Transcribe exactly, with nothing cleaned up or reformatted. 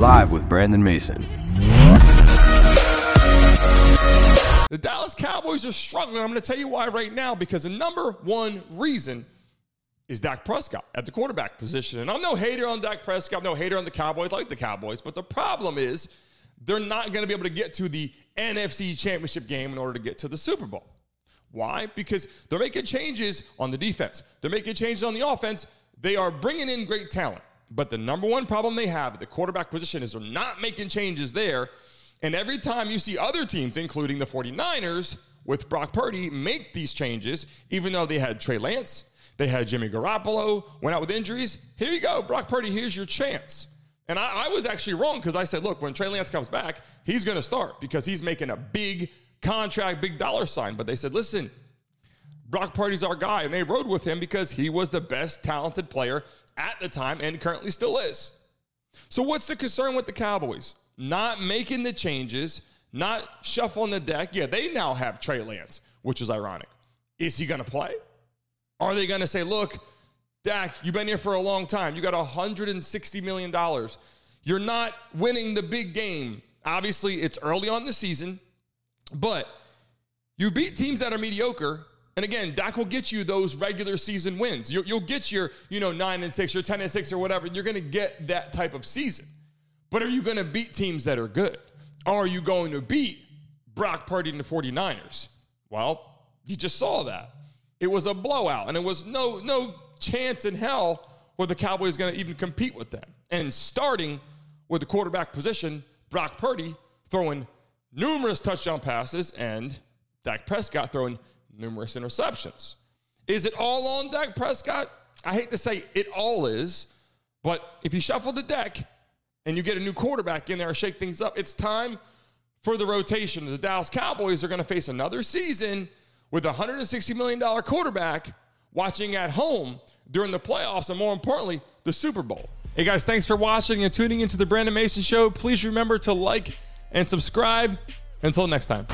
Live with Brandon Mason. The Dallas Cowboys are struggling. I'm going to tell you why right now, because the number one reason is Dak Prescott at the quarterback position. And I'm no hater on Dak Prescott, no hater on the Cowboys, like the Cowboys. But the problem is they're not going to be able to get to the N F C Championship game in order to get to the Super Bowl. Why? Because they're making changes on the defense. They're making changes on the offense. They are bringing in great talent. But the number one problem they have at the quarterback position is they're not making changes there. And every time you see other teams, including the forty-niners, with Brock Purdy, make these changes, even though they had Trey Lance, they had Jimmy Garoppolo, went out with injuries. Here you go, Brock Purdy, here's your chance. And I, I was actually wrong because I said, look, when Trey Lance comes back, he's going to start because he's making a big contract, big dollar sign. But they said, listen, Brock Purdy's our guy. And they rode with him because he was the best talented player at the time and currently still is. So what's the concern with the Cowboys? Not making the changes, not shuffling the deck. Yeah, they now have Trey Lance, which is ironic. Is he going to play? Are they going to say, look, Dak, you've been here for a long time. You got one hundred sixty million dollars. You're not winning the big game. Obviously, it's early on in the season, but you beat teams that are mediocre. And again, Dak will get you those regular season wins. You'll, you'll get your, you know, nine and six, your ten and six, or whatever. You're going to get that type of season. But are you going to beat teams that are good? Are you going to beat Brock Purdy and the forty-niners? Well, you just saw that. It was a blowout, and it was no no chance in hell where the Cowboys going to even compete with them. And starting with the quarterback position, Brock Purdy throwing numerous touchdown passes and Dak Prescott throwing numerous interceptions. Is it all on Dak Prescott? I hate to say it all is, but if you shuffle the deck and you get a new quarterback in there and shake things up, it's time for the rotation. The Dallas Cowboys are going to face another season with a one hundred sixty million dollars quarterback watching at home during the playoffs and, more importantly, the Super Bowl. Hey, guys, thanks for watching and tuning into the Brandon Mason Show. Please remember to like and subscribe. Until next time.